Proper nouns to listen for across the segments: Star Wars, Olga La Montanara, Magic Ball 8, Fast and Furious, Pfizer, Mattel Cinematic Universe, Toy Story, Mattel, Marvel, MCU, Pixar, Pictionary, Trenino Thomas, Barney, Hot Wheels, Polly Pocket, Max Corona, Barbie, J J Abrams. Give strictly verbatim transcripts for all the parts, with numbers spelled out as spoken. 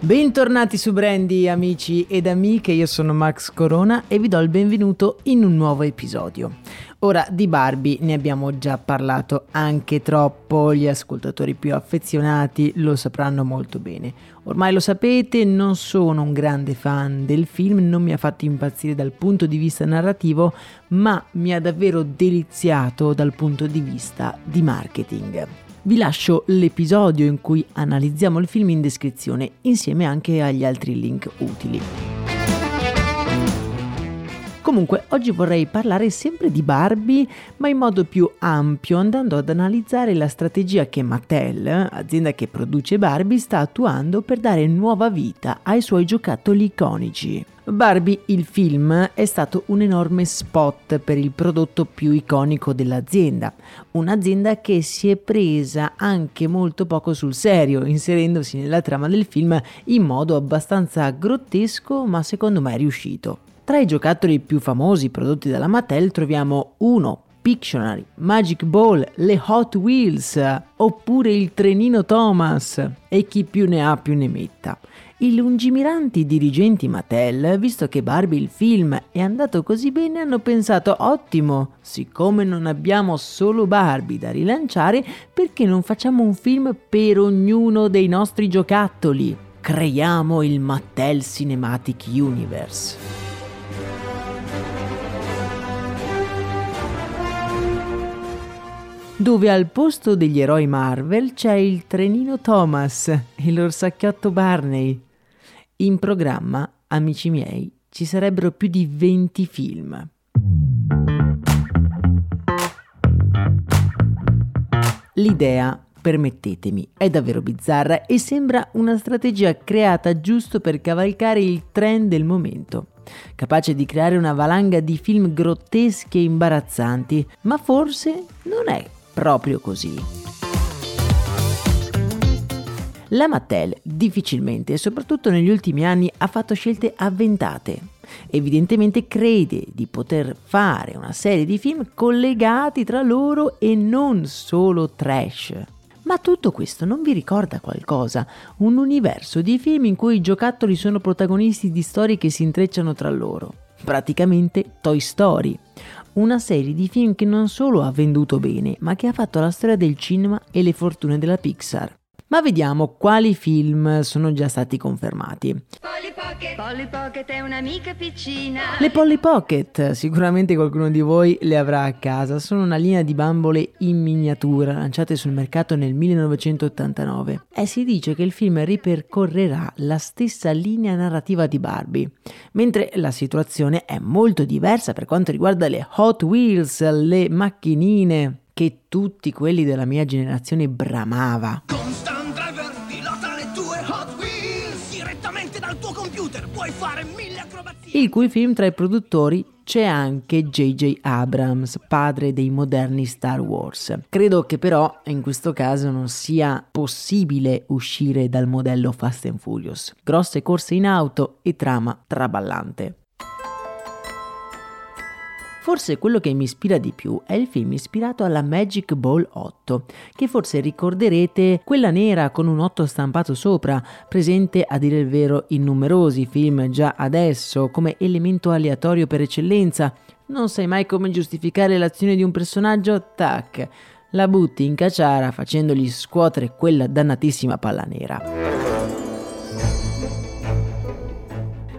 Bentornati su Brandy, amici ed amiche, io sono Max Corona e vi do il benvenuto in un nuovo episodio. Ora, di Barbie ne abbiamo già parlato anche troppo, gli ascoltatori più affezionati lo sapranno molto bene. Ormai lo sapete, non sono un grande fan del film, non mi ha fatto impazzire dal punto di vista narrativo, ma mi ha davvero deliziato dal punto di vista di marketing. Vi lascio l'episodio in cui analizziamo il film in descrizione, insieme anche agli altri link utili. Comunque, oggi vorrei parlare sempre di Barbie, ma in modo più ampio, andando ad analizzare la strategia che Mattel, azienda che produce Barbie, sta attuando per dare nuova vita ai suoi giocattoli iconici. Barbie, il film, è stato un enorme spot per il prodotto più iconico dell'azienda, un'azienda che si è presa anche molto poco sul serio, inserendosi nella trama del film in modo abbastanza grottesco, ma secondo me è riuscito. Tra i giocattoli più famosi prodotti dalla Mattel troviamo uno, Pictionary, Magic Ball, le Hot Wheels, oppure il Trenino Thomas, e chi più ne ha più ne metta. I lungimiranti dirigenti Mattel, visto che Barbie il film è andato così bene, hanno pensato: ottimo, siccome non abbiamo solo Barbie da rilanciare, perché non facciamo un film per ognuno dei nostri giocattoli? Creiamo il Mattel Cinematic Universe. Dove al posto degli eroi Marvel c'è il Trenino Thomas e l'orsacchiotto Barney. In programma, amici miei, ci sarebbero più di venti film. L'idea, permettetemi, è davvero bizzarra e sembra una strategia creata giusto per cavalcare il trend del momento, capace di creare una valanga di film grotteschi e imbarazzanti, ma forse non è proprio così. La Mattel difficilmente, soprattutto negli ultimi anni, ha fatto scelte avventate. Evidentemente crede di poter fare una serie di film collegati tra loro e non solo trash. Ma tutto questo non vi ricorda qualcosa? Un universo di film in cui i giocattoli sono protagonisti di storie che si intrecciano tra loro. Praticamente Toy Story. Una serie di film che non solo ha venduto bene, ma che ha fatto la storia del cinema e le fortune della Pixar. Ma vediamo quali film sono già stati confermati. Polly Pocket. Polly Pocket è un'amica piccina. Le Polly Pocket, sicuramente qualcuno di voi le avrà a casa, sono una linea di bambole in miniatura lanciate sul mercato nel millenovecentottantanove e si dice che il film ripercorrerà la stessa linea narrativa di Barbie, mentre la situazione è molto diversa per quanto riguarda le Hot Wheels, le macchinine che tutti quelli della mia generazione bramava. Constant Driver, pilota le tue Hot Wheels direttamente dal tuo computer, puoi fare mille acrobazie. Il cui film tra i produttori c'è anche J J. Abrams, padre dei moderni Star Wars. Credo che però in questo caso non sia possibile uscire dal modello Fast and Furious. Grosse corse in auto e trama traballante. Forse quello che mi ispira di più è il film ispirato alla Magic Ball otto, che forse ricorderete, quella nera con un otto stampato sopra, presente a dire il vero in numerosi film già adesso come elemento aleatorio per eccellenza. Non sai mai come giustificare l'azione di un personaggio? Tac, la butti in caciara facendogli scuotere quella dannatissima palla nera.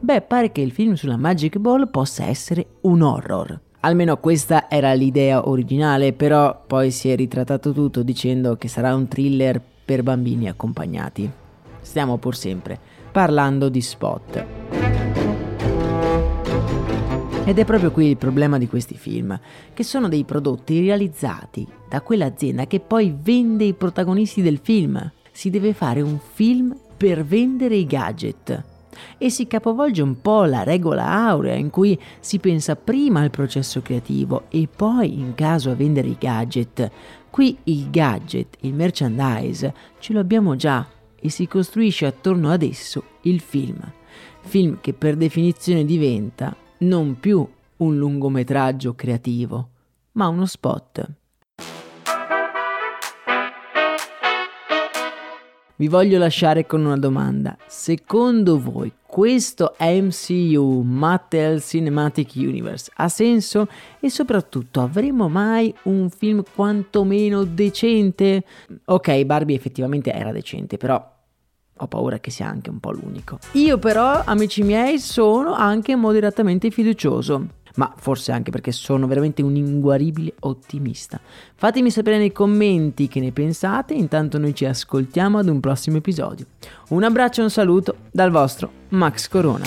Beh, pare che il film sulla Magic Ball possa essere un horror. Almeno questa era l'idea originale, però poi si è ritrattato tutto dicendo che sarà un thriller per bambini accompagnati. Stiamo pur sempre parlando di spot. Ed è proprio qui il problema di questi film, che sono dei prodotti realizzati da quell'azienda che poi vende i protagonisti del film. Si deve fare un film per vendere i gadget. E si capovolge un po' la regola aurea in cui si pensa prima al processo creativo e poi in caso a vendere i gadget. Qui il gadget, il merchandise, ce lo abbiamo già e si costruisce attorno ad esso il film. Film che per definizione diventa non più un lungometraggio creativo, ma uno spot. Vi voglio lasciare con una domanda. Secondo voi questo M C U, Mattel Cinematic Universe, ha senso? E soprattutto avremo mai un film quantomeno decente? Ok, Barbie effettivamente era decente, però ho paura che sia anche un po' l'unico. Io però, amici miei, sono anche moderatamente fiducioso. Ma forse anche perché sono veramente un inguaribile ottimista. Fatemi sapere nei commenti che ne pensate, intanto noi ci ascoltiamo ad un prossimo episodio. Un abbraccio e un saluto dal vostro Max Corona.